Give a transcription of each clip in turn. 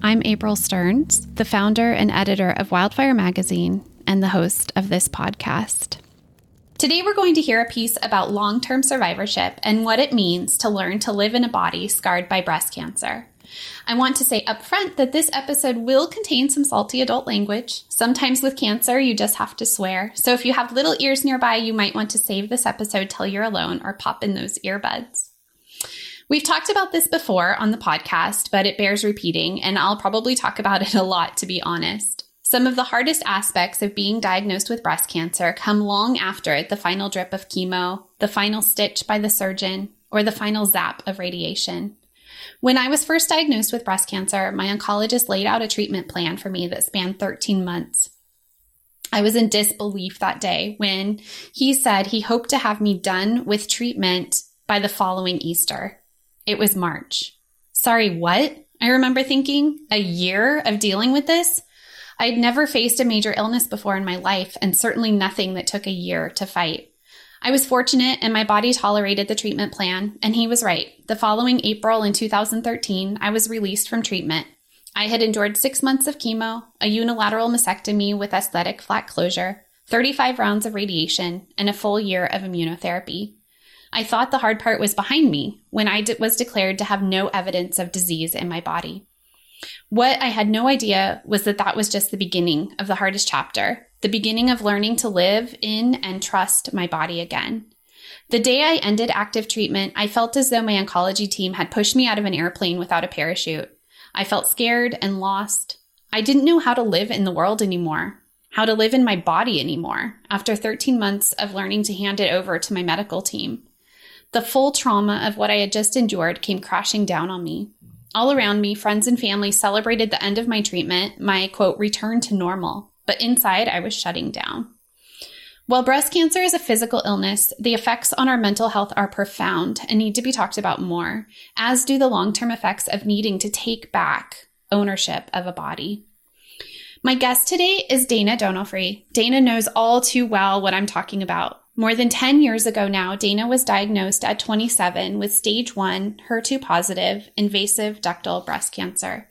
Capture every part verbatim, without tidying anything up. I'm April Stearns, the founder and editor of Wildfire Magazine and the host of this podcast. Today we're going to hear a piece about long-term survivorship and what it means to learn to live in a body scarred by breast cancer. I want to say upfront that this episode will contain some salty adult language. Sometimes with cancer, you just have to swear. So if you have little ears nearby, you might want to save this episode till you're alone or pop in those earbuds. We've talked about this before on the podcast, but it bears repeating, and I'll probably talk about it a lot, to be honest. Some of the hardest aspects of being diagnosed with breast cancer come long after the final drip of chemo, the final stitch by the surgeon, or the final zap of radiation. When I was first diagnosed with breast cancer, my oncologist laid out a treatment plan for me that spanned thirteen months. I was in disbelief that day when he said he hoped to have me done with treatment by the following Easter. It was March. Sorry, what? I remember thinking, a year of dealing with this? I'd never faced a major illness before in my life, and certainly nothing that took a year to fight. I was fortunate, and my body tolerated the treatment plan, and he was right. The following April in two thousand thirteen, I was released from treatment. I had endured six months of chemo, a unilateral mastectomy with aesthetic flat closure, thirty-five rounds of radiation, and a full year of immunotherapy. I thought the hard part was behind me when I was declared to have no evidence of disease in my body. What I had no idea was that that was just the beginning of the hardest chapter, the beginning of learning to live in and trust my body again. The day I ended active treatment, I felt as though my oncology team had pushed me out of an airplane without a parachute. I felt scared and lost. I didn't know how to live in the world anymore, how to live in my body anymore, after thirteen months of learning to hand it over to my medical team. The full trauma of what I had just endured came crashing down on me. All around me, friends and family celebrated the end of my treatment, my, quote, return to normal, but inside I was shutting down. While breast cancer is a physical illness, the effects on our mental health are profound and need to be talked about more, as do the long-term effects of needing to take back ownership of a body. My guest today is Dana Donofree. Dana knows all too well what I'm talking about. More than ten years ago now, Dana was diagnosed at twenty-seven with stage one, H E R two positive, invasive ductal breast cancer.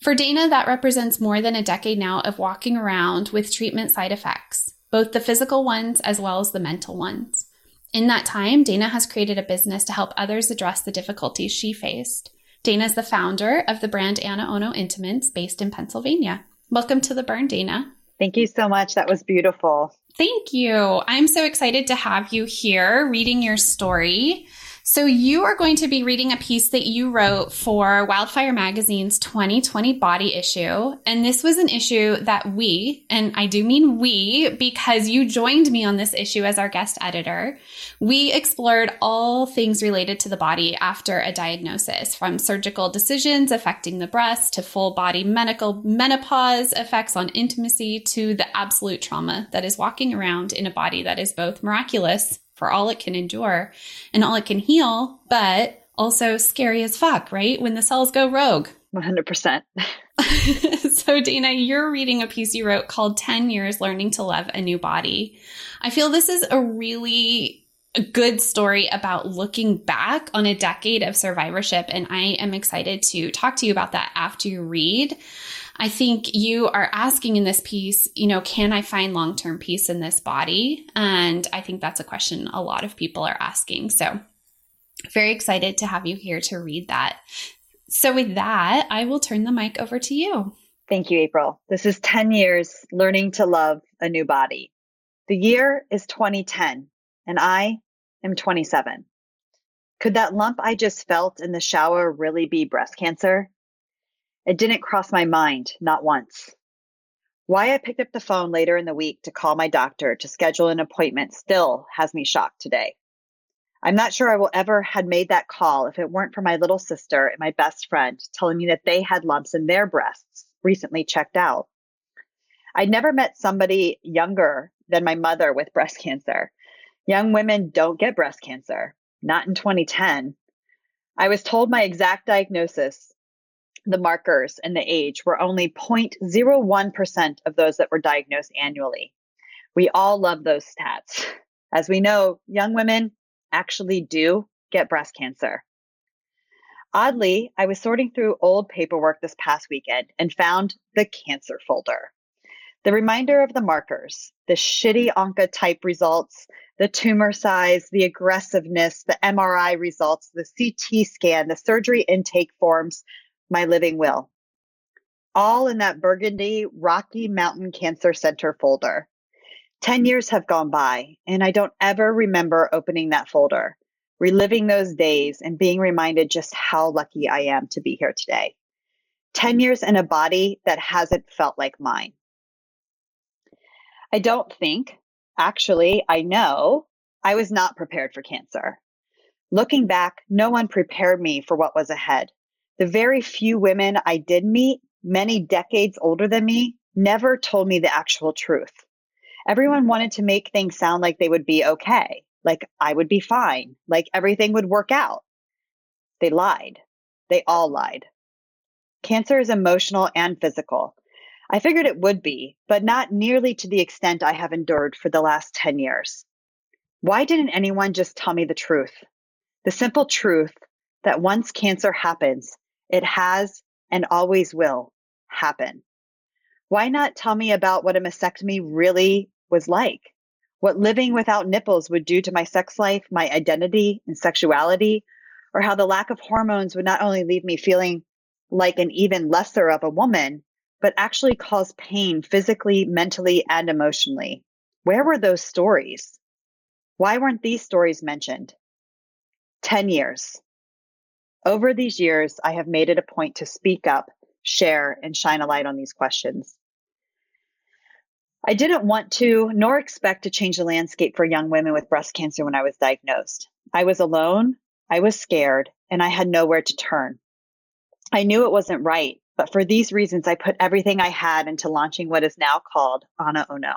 For Dana, that represents more than a decade now of walking around with treatment side effects, both the physical ones as well as the mental ones. In that time, Dana has created a business to help others address the difficulties she faced. Dana is the founder of the brand AnaOno Intimates based in Pennsylvania. Welcome to The Burn, Dana. Thank you so much. That was beautiful. Thank you. I'm so excited to have you here reading your story. So you are going to be reading a piece that you wrote for Wildfire Magazine's twenty twenty body issue. And this was an issue that we, and I do mean we, because you joined me on this issue as our guest editor. We explored all things related to the body after a diagnosis, from surgical decisions affecting the breast to full body medical menopause effects on intimacy to the absolute trauma that is walking around in a body that is both miraculous for all it can endure and all it can heal, but also scary as fuck, right? When the cells go rogue. one hundred percent. So Dana, you're reading a piece you wrote called ten years Learning to Love a New Body. I feel this is a really good story about looking back on a decade of survivorship. And I am excited to talk to you about that after you read. I think you are asking in this piece, you know, can I find long-term peace in this body? And I think that's a question a lot of people are asking. So very excited to have you here to read that. So with that, I will turn the mic over to you. Thank you, April. This is ten years learning to love a new body. The year is twenty ten, and I am twenty-seven. Could that lump I just felt in the shower really be breast cancer? It didn't cross my mind, not once. Why I picked up the phone later in the week to call my doctor to schedule an appointment still has me shocked today. I'm not sure I will ever had made that call if it weren't for my little sister and my best friend telling me that they had lumps in their breasts recently checked out. I'd never met somebody younger than my mother with breast cancer. Young women don't get breast cancer, not in twenty ten. I was told my exact diagnosis, the markers and the age were only zero point zero one percent of those that were diagnosed annually. We all love those stats. As we know, young women actually do get breast cancer. Oddly, I was sorting through old paperwork this past weekend and found the cancer folder. The reminder of the markers, the shitty oncotype results, the tumor size, the aggressiveness, the M R I results, the C T scan, the surgery intake forms, my living will. All in that burgundy Rocky Mountain Cancer Center folder. Ten years have gone by, and I don't ever remember opening that folder, reliving those days and being reminded just how lucky I am to be here today. Ten years in a body that hasn't felt like mine. I don't think, actually, I know, I was not prepared for cancer. Looking back, no one prepared me for what was ahead. The very few women I did meet, many decades older than me, never told me the actual truth. Everyone wanted to make things sound like they would be okay, like I would be fine, like everything would work out. They lied. They all lied. Cancer is emotional and physical. I figured it would be, but not nearly to the extent I have endured for the last ten years. Why didn't anyone just tell me the truth? The simple truth that once cancer happens, it has and always will happen. Why not tell me about what a mastectomy really was like? What living without nipples would do to my sex life, my identity and sexuality, or how the lack of hormones would not only leave me feeling like an even lesser of a woman, but actually cause pain physically, mentally, and emotionally. Where were those stories? Why weren't these stories mentioned? Ten years. Over these years, I have made it a point to speak up, share, and shine a light on these questions. I didn't want to nor expect to change the landscape for young women with breast cancer when I was diagnosed. I was alone, I was scared, and I had nowhere to turn. I knew it wasn't right, but for these reasons, I put everything I had into launching what is now called AnaOno.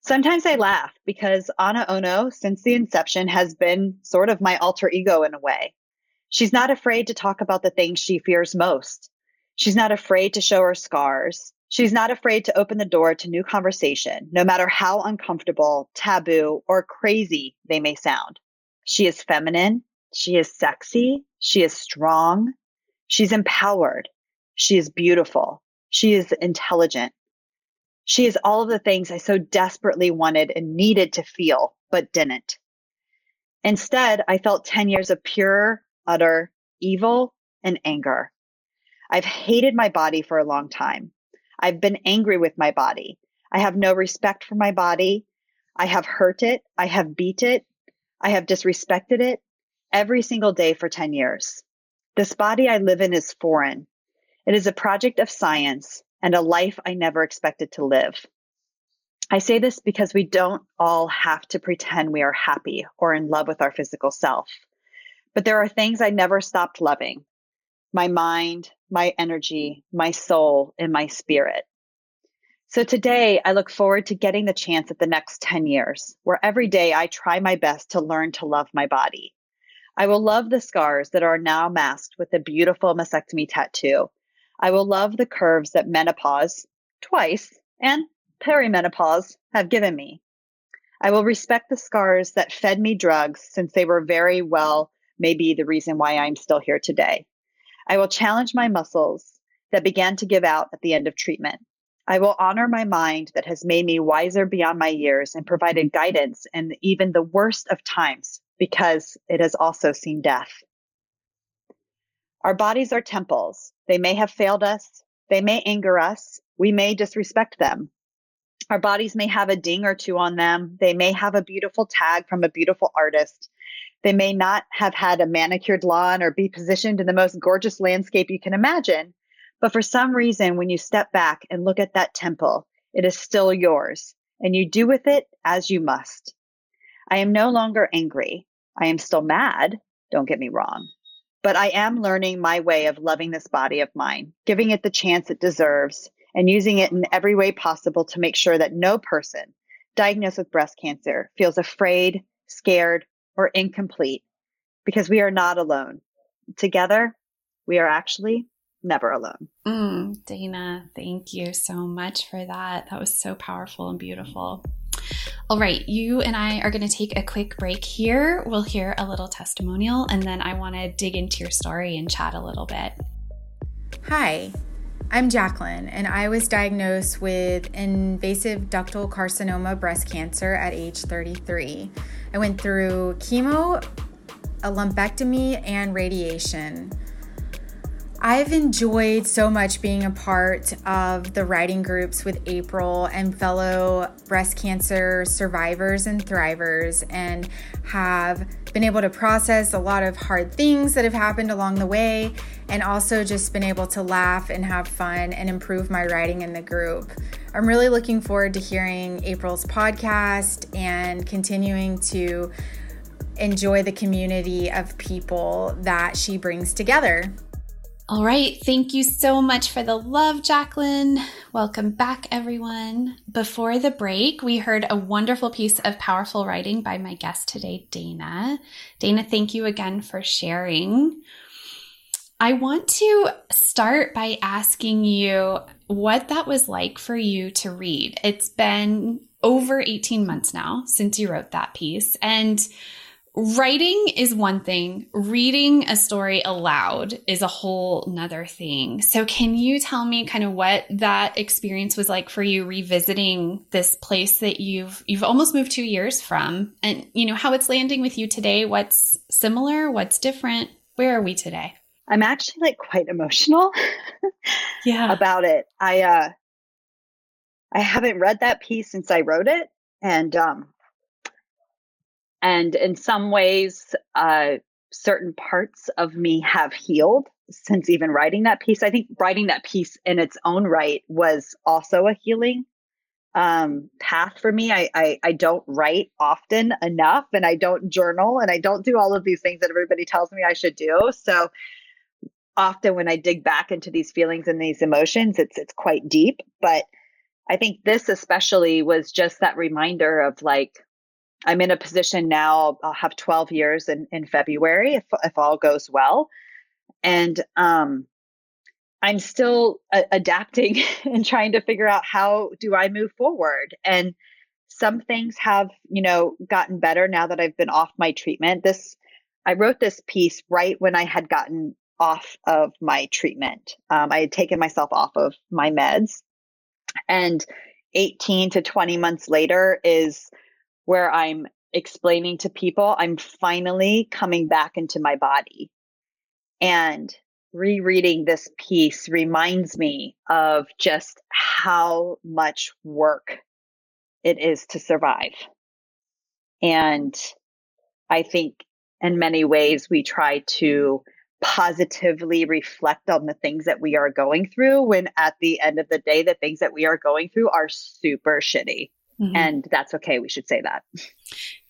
Sometimes I laugh because AnaOno, since the inception, has been sort of my alter ego in a way. She's not afraid to talk about the things she fears most. She's not afraid to show her scars. She's not afraid to open the door to new conversation, no matter how uncomfortable, taboo, or crazy they may sound. She is feminine. She is sexy. She is strong. She's empowered. She is beautiful. She is intelligent. She is all of the things I so desperately wanted and needed to feel, but didn't. Instead, I felt ten years of pure, utter evil and anger. I've hated my body for a long time. I've been angry with my body. I have no respect for my body. I have hurt it. I have beat it. I have disrespected it every single day for ten years. This body I live in is foreign. It is a project of science and a life I never expected to live. I say this because we don't all have to pretend we are happy or in love with our physical self. But there are things I never stopped loving. My mind, my energy, my soul, and my spirit. So today, I look forward to getting the chance at the next ten years, where every day I try my best to learn to love my body. I will love the scars that are now masked with the beautiful mastectomy tattoo. I will love the curves that menopause, twice, and perimenopause have given me. I will respect the scars that fed me drugs since they were very well may be the reason why I'm still here today. I will challenge my muscles that began to give out at the end of treatment. I will honor my mind that has made me wiser beyond my years and provided guidance in even the worst of times because it has also seen death. Our bodies are temples. They may have failed us. They may anger us. We may disrespect them. Our bodies may have a ding or two on them. They may have a beautiful tag from a beautiful artist. They may not have had a manicured lawn or be positioned in the most gorgeous landscape you can imagine. But for some reason, when you step back and look at that temple, it is still yours, and you do with it as you must. I am no longer angry. I am still mad. Don't get me wrong. But I am learning my way of loving this body of mine, giving it the chance it deserves, and using it in every way possible to make sure that no person diagnosed with breast cancer feels afraid, scared, or incomplete, because we are not alone. Together, we are actually never alone. Mm, Dana, thank you so much for that. That was so powerful and beautiful. All right, you and I are going to take a quick break here. We'll hear a little testimonial, and then I want to dig into your story and chat a little bit. Hi, I'm Jacqueline, and I was diagnosed with invasive ductal carcinoma breast cancer at age thirty-three. I went through chemo, a lumpectomy, and radiation. I've enjoyed so much being a part of the writing groups with April and fellow breast cancer survivors and thrivers, and have been able to process a lot of hard things that have happened along the way, and also just been able to laugh and have fun and improve my writing in the group. I'm really looking forward to hearing April's podcast and continuing to enjoy the community of people that she brings together. All right. Thank you so much for the love, Jacqueline. Welcome back, everyone. Before the break, we heard a wonderful piece of powerful writing by my guest today, Dana. Dana, thank you again for sharing. I want to start by asking you what that was like for you to read. It's been over eighteen months now since you wrote that piece, and writing is one thing. Reading a story aloud is a whole nother thing. So can you tell me kind of what that experience was like for you, revisiting this place that you've you've almost moved two years from, and you know how it's landing with you today? What's similar? What's different? Where are we today? I'm actually like quite emotional yeah. about it. I uh I haven't read that piece since I wrote it, and um And in some ways, uh, certain parts of me have healed since even writing that piece. I think writing that piece in its own right was also a healing um, path for me. I, I, I don't write often enough, and I don't journal, and I don't do all of these things that everybody tells me I should do. So often when I dig back into these feelings and these emotions, it's it's quite deep. But I think this especially was just that reminder of like, I'm in a position now, I'll have twelve years in, in February, if if all goes well. And um, I'm still a- adapting and trying to figure out how do I move forward. And some things have, you know, gotten better now that I've been off my treatment. This, I wrote this piece right when I had gotten off of my treatment. Um, I had taken myself off of my meds. And eighteen to twenty months later is where I'm explaining to people, I'm finally coming back into my body. And rereading this piece reminds me of just how much work it is to survive. And I think in many ways, we try to positively reflect on the things that we are going through, when at the end of the day, the things that we are going through are super shitty. Mm-hmm. And that's okay. We should say that.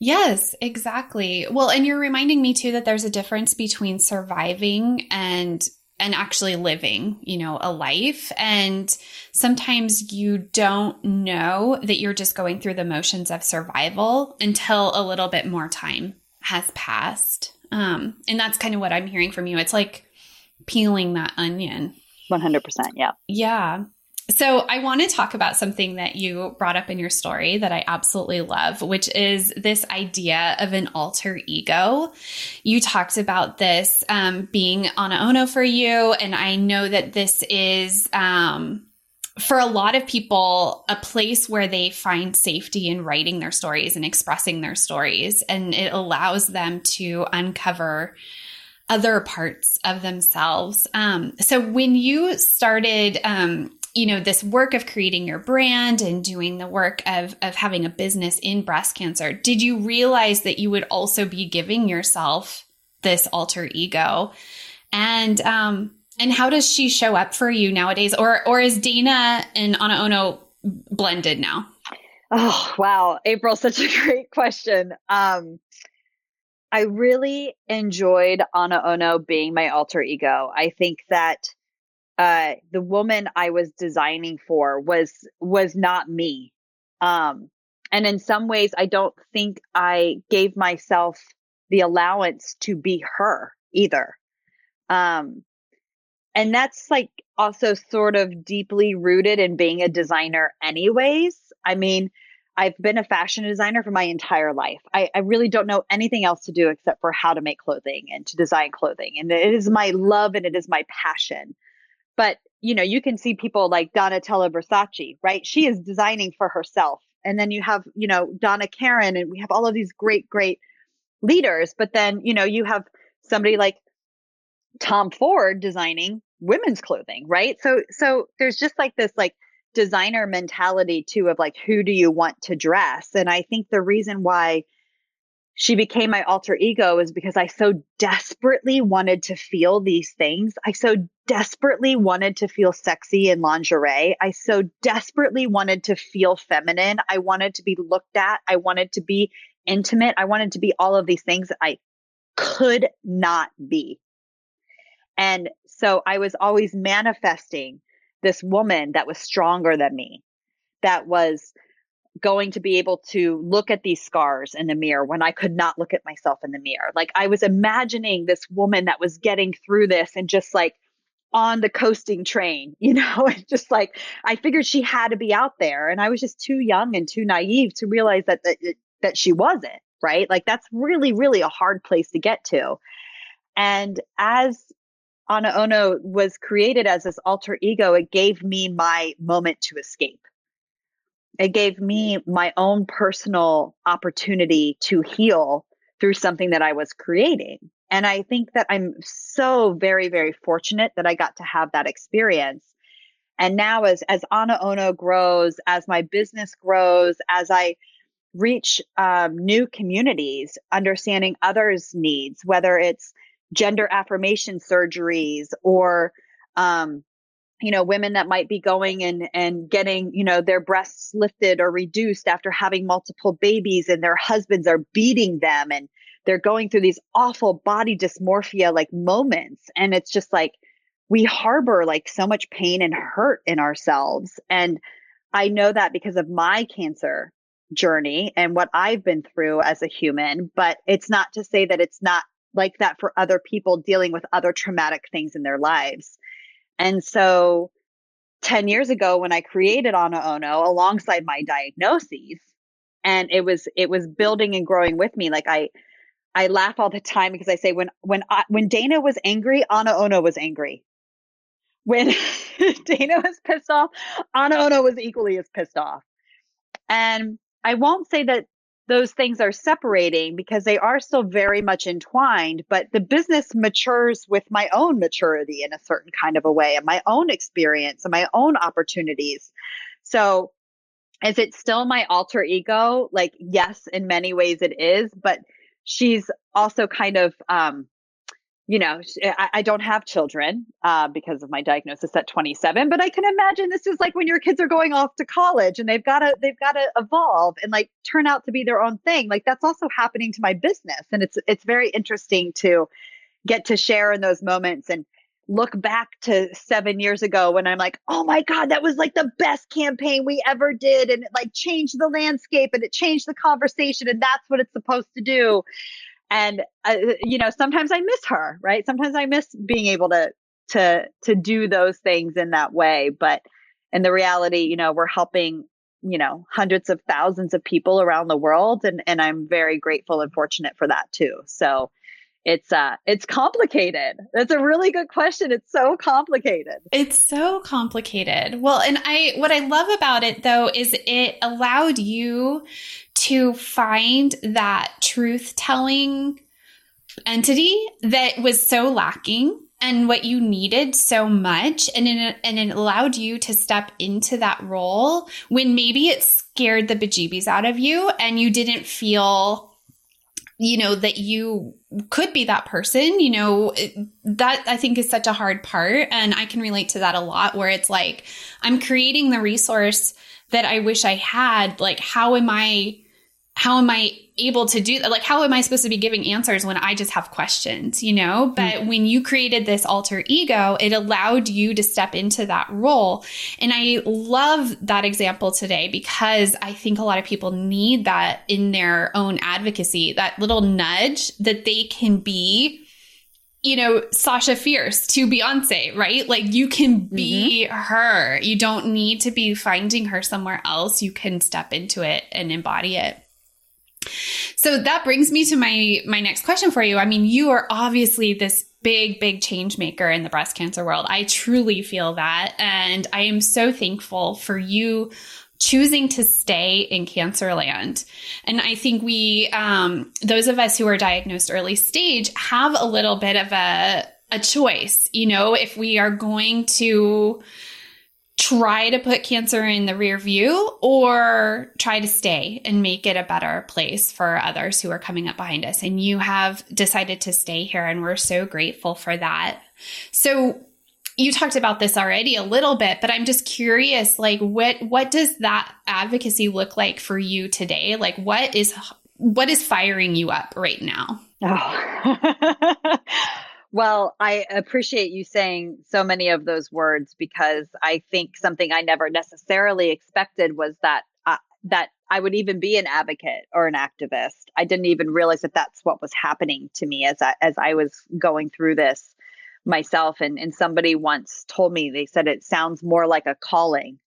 Yes, exactly. Well, and you're reminding me too that there's a difference between surviving and and actually living, you know, a life. And sometimes you don't know that you're just going through the motions of survival until a little bit more time has passed. Um, and that's kind of what I'm hearing from you. It's like peeling that onion. one hundred percent. Yeah. Yeah. So I want to talk about something that you brought up in your story that I absolutely love, which is this idea of an alter ego. You talked about this um, being AnaOno for you, and I know that this is um, for a lot of people a place where they find safety in writing their stories and expressing their stories, and it allows them to uncover other parts of themselves. Um, so when you started, um, you know, this work of creating your brand and doing the work of, of having a business in breast cancer, did you realize that you would also be giving yourself this alter ego? And, um, and how does she show up for you nowadays? Or, or is Dana and AnaOno blended now? Oh, wow. April, such a great question. Um, I really enjoyed AnaOno being my alter ego. I think that uh, the woman I was designing for was was not me. Um, and in some ways, I don't think I gave myself the allowance to be her either. Um, and that's like also sort of deeply rooted in being a designer anyways. I mean, I've been a fashion designer for my entire life. I, I really don't know anything else to do except for how to make clothing and to design clothing. And it is my love and it is my passion. But, you know, you can see people like Donatella Versace, right? She is designing for herself. And then you have, you know, Donna Karan, and we have all of these great, great leaders. But then, you know, you have somebody like Tom Ford designing women's clothing, right? So, so there's just like this, like, designer mentality too of like, who do you want to dress? And I think the reason why she became my alter ego is because I so desperately wanted to feel these things. I so desperately wanted to feel sexy in lingerie. I so desperately wanted to feel feminine. I wanted to be looked at. I wanted to be intimate. I wanted to be all of these things that I could not be. And so I was always manifesting this woman that was stronger than me, that was going to be able to look at these scars in the mirror when I could not look at myself in the mirror. Like I was imagining this woman that was getting through this and just like on the coasting train, you know, and just like, I figured she had to be out there. And I was just too young and too naive to realize that, that, that she wasn't, right? Like that's really, really a hard place to get to. And as AnaOno was created as this alter ego, it gave me my moment to escape. It gave me my own personal opportunity to heal through something that I was creating. And I think that I'm so very, very fortunate that I got to have that experience. And now as, as AnaOno grows, as my business grows, as I reach um, new communities, understanding others' needs, whether it's gender affirmation surgeries or, um, you know, women that might be going and, and getting, you know, their breasts lifted or reduced after having multiple babies and their husbands are beating them and they're going through these awful body dysmorphia like moments. And it's just like, we harbor like so much pain and hurt in ourselves. And I know that because of my cancer journey and what I've been through as a human, but it's not to say that it's not like that for other people dealing with other traumatic things in their lives. And so ten years ago when I created AnaOno alongside my diagnoses, and it was it was building and growing with me. Like I I laugh all the time because I say when when I, when Dana was angry, AnaOno was angry. When Dana was pissed off, AnaOno was equally as pissed off. And I won't say that those things are separating because they are still very much entwined, but the business matures with my own maturity in a certain kind of a way and my own experience and my own opportunities. So is it still my alter ego? Like, yes, in many ways it is, but she's also kind of, um, you know, I, I don't have children uh, because of my diagnosis at twenty-seven, but I can imagine this is like when your kids are going off to college and they've got to they've got to evolve and like turn out to be their own thing. Like that's also happening to my business, and it's it's very interesting to get to share in those moments and look back to seven years ago when I'm like, oh my God, that was like the best campaign we ever did, and it like changed the landscape and it changed the conversation, and that's what it's supposed to do. And, uh, you know, sometimes I miss her, right? Sometimes I miss being able to, to, to do those things in that way. But in the reality, you know, we're helping, you know, hundreds of thousands of people around the world. And, and I'm very grateful and fortunate for that too. So it's, uh, it's complicated. That's a really good question. It's so complicated. It's so complicated. Well, and I, what I love about it though, is it allowed you to find that truth telling entity that was so lacking and what you needed so much. And it, and it allowed you to step into that role when maybe it scared the bejeebies out of you and you didn't feel, you know, that you could be that person. You know, that I think is such a hard part. And I can relate to that a lot, where it's like, I'm creating the resource that I wish I had. Like, how am I, how am I able to do that? Like, how am I supposed to be giving answers when I just have questions, you know? But mm-hmm. when you created this alter ego, it allowed you to step into that role. And I love that example today, because I think a lot of people need that in their own advocacy, that little nudge that they can be, you know, Sasha Fierce to Beyonce, right? Like, you can be mm-hmm. her. You don't need to be finding her somewhere else. You can step into it and embody it. So that brings me to my my next question for you. I mean, you are obviously this big, big change maker in the breast cancer world. I truly feel that. And I am so thankful for you choosing to stay in cancer land. And I think we, um, those of us who are diagnosed early stage, have a little bit of a, a choice, you know, if we are going to try to put cancer in the rear view or try to stay and make it a better place for others who are coming up behind us. And you have decided to stay here, and we're so grateful for that. So you talked about this already a little bit, but I'm just curious, like, what what does that advocacy look like for you today? Like, what is what is firing you up right now? Oh. Well, I appreciate you saying so many of those words, because I think something I never necessarily expected was that uh, that I would even be an advocate or an activist. I didn't even realize that that's what was happening to me as I, as I was going through this myself. And, and somebody once told me, they said, it sounds more like a calling.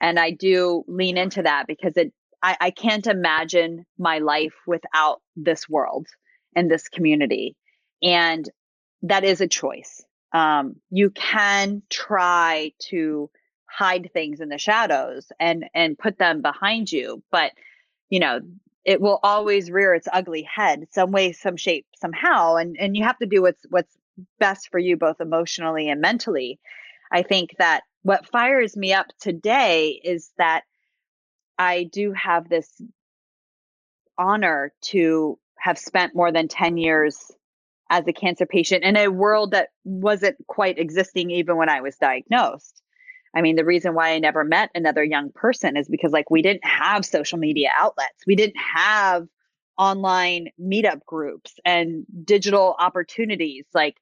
And I do lean into that, because it I, I can't imagine my life without this world and this community. And that is a choice. Um, you can try to hide things in the shadows and, and put them behind you, but, you know, it will always rear its ugly head some way, some shape, somehow. And, and you have to do what's, what's best for you, both emotionally and mentally. I think that what fires me up today is that I do have this honor to have spent more than ten years as a cancer patient in a world that wasn't quite existing even when I was diagnosed. I mean, the reason why I never met another young person is because, like, we didn't have social media outlets. We didn't have online meetup groups and digital opportunities. Like,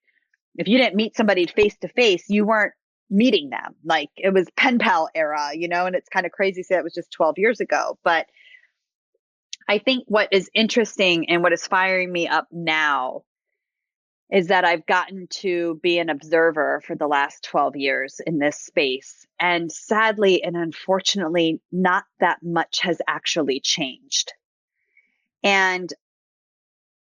if you didn't meet somebody face to face, you weren't meeting them. Like, it was pen pal era, you know, and it's kind of crazy to say that was just twelve years ago. But I think what is interesting and what is firing me up now is that I've gotten to be an observer for the last twelve years in this space. And sadly and unfortunately, not that much has actually changed. And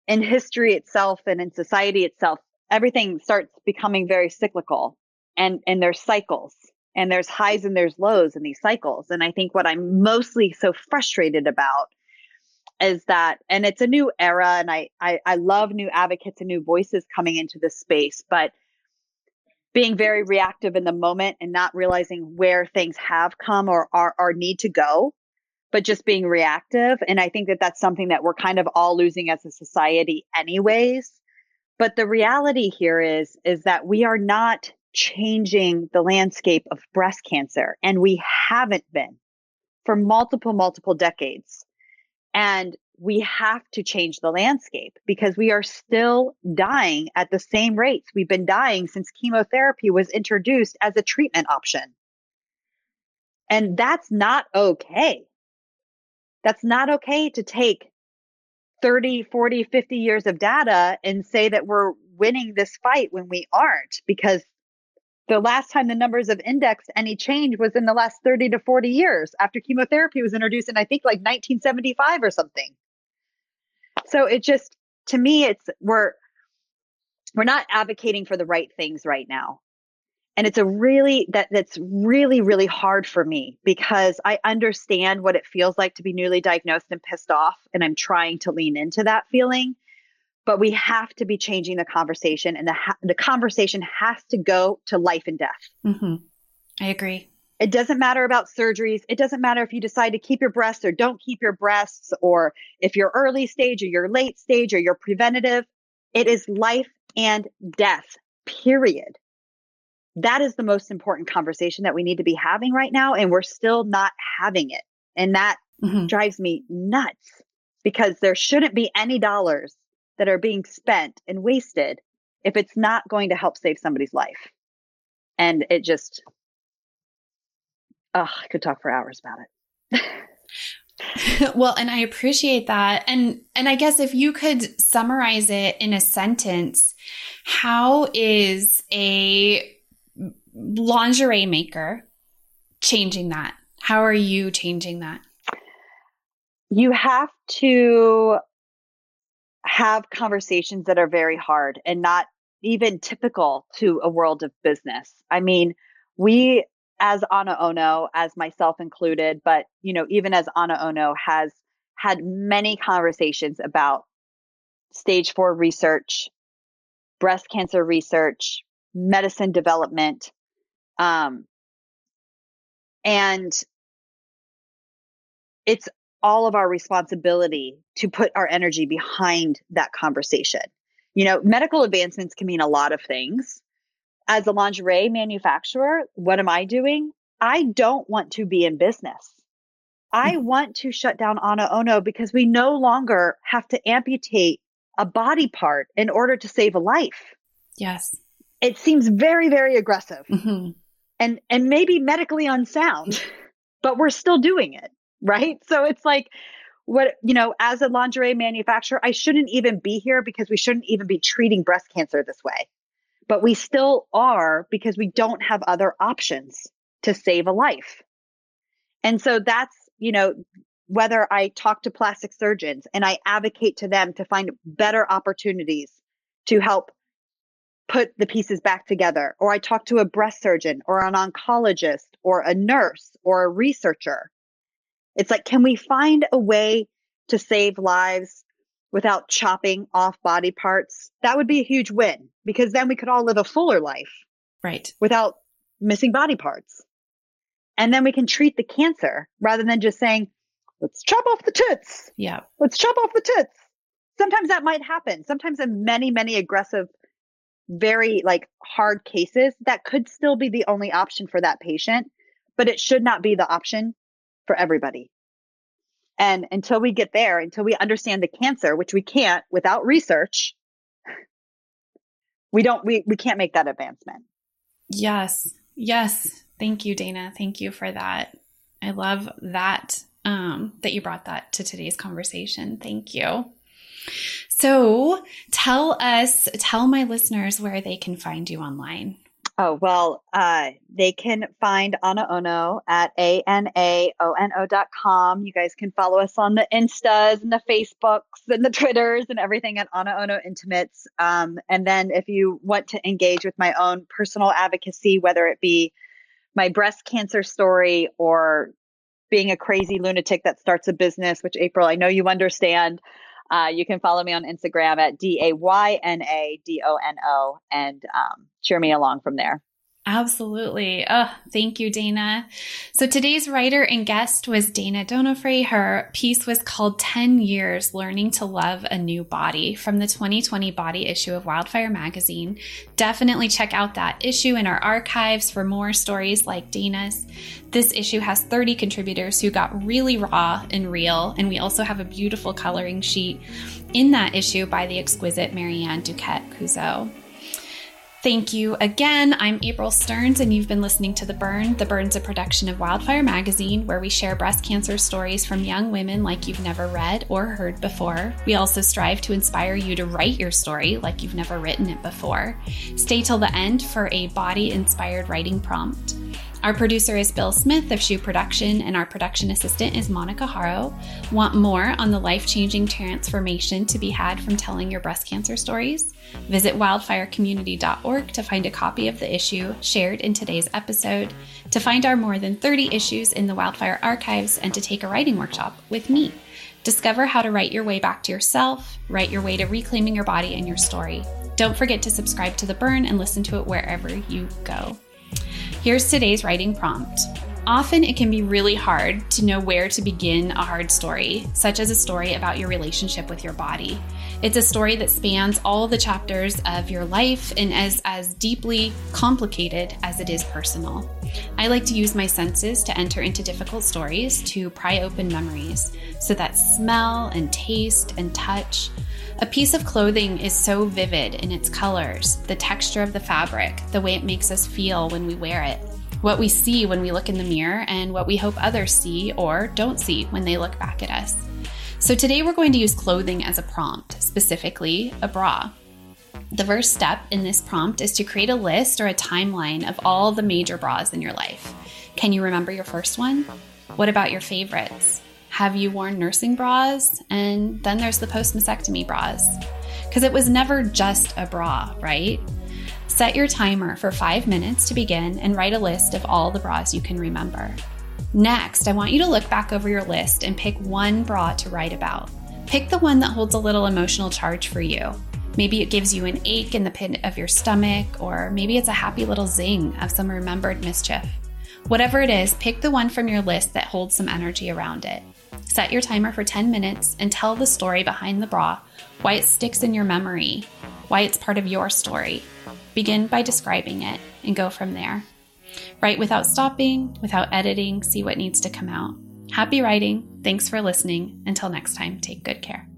in history itself and in society itself, everything starts becoming very cyclical. And, and there's cycles. And there's highs and there's lows in these cycles. And I think what I'm mostly so frustrated about is that, and it's a new era, and I, I, I love new advocates and new voices coming into this space, but being very reactive in the moment and not realizing where things have come or are, or need to go, but just being reactive. And I think that that's something that we're kind of all losing as a society anyways. But the reality here is, is that we are not changing the landscape of breast cancer, and we haven't been for multiple, multiple decades. And we have to change the landscape, because we are still dying at the same rates we've been dying since chemotherapy was introduced as a treatment option. And that's not okay. That's not okay to take thirty, forty, fifty years of data and say that we're winning this fight when we aren't, because the last time the numbers have indexed any change was in the last thirty to forty years after chemotherapy was introduced in, I think, like nineteen seventy-five or something. So it just, to me, it's we're we're not advocating for the right things right now. And it's a really, that that's really, really hard for me, because I understand what it feels like to be newly diagnosed and pissed off. And I'm trying to lean into that feeling. But we have to be changing the conversation, and the ha- the conversation has to go to life and death. Mm-hmm. I agree. It doesn't matter about surgeries. It doesn't matter if you decide to keep your breasts or don't keep your breasts, or if you're early stage or you're late stage or you're preventative. It is life and death, period. That is the most important conversation that we need to be having right now. And we're still not having it. And that mm-hmm. drives me nuts, because there shouldn't be any dollars that are being spent and wasted if it's not going to help save somebody's life. And it just... Oh, I could talk for hours about it. Well, and I appreciate that. And and I guess if you could summarize it in a sentence, how is a lingerie maker changing that? How are you changing that? You have to have conversations that are very hard and not even typical to a world of business. I mean, we... as AnaOno, as myself included, but, you know, even as AnaOno has had many conversations about stage four research, breast cancer research, medicine development. Um, and it's all of our responsibility to put our energy behind that conversation. You know, medical advancements can mean a lot of things. As a lingerie manufacturer, what am I doing? I don't want to be in business. I want to shut down AnaOno because we no longer have to amputate a body part in order to save a life. Yes. It seems very, very aggressive mm-hmm. and, and maybe medically unsound, but we're still doing it, right? So it's like, what, you know, as a lingerie manufacturer, I shouldn't even be here because we shouldn't even be treating breast cancer this way. But we still are, because we don't have other options to save a life. And so that's, you know, whether I talk to plastic surgeons and I advocate to them to find better opportunities to help put the pieces back together, or I talk to a breast surgeon or an oncologist or a nurse or a researcher. It's like, can we find a way to save lives without chopping off body parts? That would be a huge win, because then we could all live a fuller life, right? Without missing body parts. And then we can treat the cancer rather than just saying, let's chop off the tits. Yeah. Let's chop off the tits. Sometimes that might happen. Sometimes in many, many aggressive, very like hard cases, that could still be the only option for that patient, but it should not be the option for everybody. And until we get there, until we understand the cancer, which we can't without research, we don't, we, we can't make that advancement. Yes. Yes. Thank you, Dana. Thank you for that. I love that, um, that you brought that to today's conversation. Thank you. So tell us, tell my listeners where they can find you online. Oh, well, uh, they can find AnaOno at A N A O N O dot com. You guys can follow us on the Instas and the Facebooks and the Twitters and everything at AnaOno Intimates. Um, and then if you want to engage with my own personal advocacy, whether it be my breast cancer story or being a crazy lunatic that starts a business, which, April, I know you understand. Uh, you can follow me on Instagram at D A Y N A D O N O and um, cheer me along from there. Absolutely. Oh, thank you, Dana. So today's writer and guest was Dana Donofree. Her piece was called ten years Learning to Love a New Body from the twenty twenty body issue of Wildfire Magazine. Definitely check out that issue in our archives for more stories like Dana's. This issue has thirty contributors who got really raw and real, and we also have a beautiful coloring sheet in that issue by the exquisite Marianne Duquette Cuso. Thank you again. I'm April Stearns, and you've been listening to The Burn. The Burn's a production of Wildfire Magazine, where we share breast cancer stories from young women like you've never read or heard before. We also strive to inspire you to write your story like you've never written it before. Stay till the end for a body-inspired writing prompt. Our producer is Bill Smith of Shoe Production, and our production assistant is Monica Haro. Want more on the life-changing transformation to be had from telling your breast cancer stories? Visit wildfire community dot org to find a copy of the issue shared in today's episode, to find our more than thirty issues in the Wildfire Archives, and to take a writing workshop with me. Discover how to write your way back to yourself, write your way to reclaiming your body and your story. Don't forget to subscribe to The Burn and listen to it wherever you go. Here's today's writing prompt. Often it can be really hard to know where to begin a hard story, such as a story about your relationship with your body. It's a story that spans all the chapters of your life and is as deeply complicated as it is personal. I like to use my senses to enter into difficult stories to pry open memories. So that smell and taste and touch. A piece of clothing is so vivid in its colors, the texture of the fabric, the way it makes us feel when we wear it. What we see when we look in the mirror, and what we hope others see or don't see when they look back at us. So today we're going to use clothing as a prompt, specifically a bra. The first step in this prompt is to create a list or a timeline of all the major bras in your life. Can you remember your first one? What about your favorites? Have you worn nursing bras? And then there's the post-mastectomy bras. Because it was never just a bra, right? Set your timer for five minutes to begin and write a list of all the bras you can remember. Next, I want you to look back over your list and pick one bra to write about. Pick the one that holds a little emotional charge for you. Maybe it gives you an ache in the pit of your stomach, or maybe it's a happy little zing of some remembered mischief. Whatever it is, pick the one from your list that holds some energy around it. Set your timer for ten minutes and tell the story behind the bra, why it sticks in your memory, why it's part of your story. Begin by describing it and go from there. Write without stopping, without editing, see what needs to come out. Happy writing. Thanks for listening. Until next time, take good care.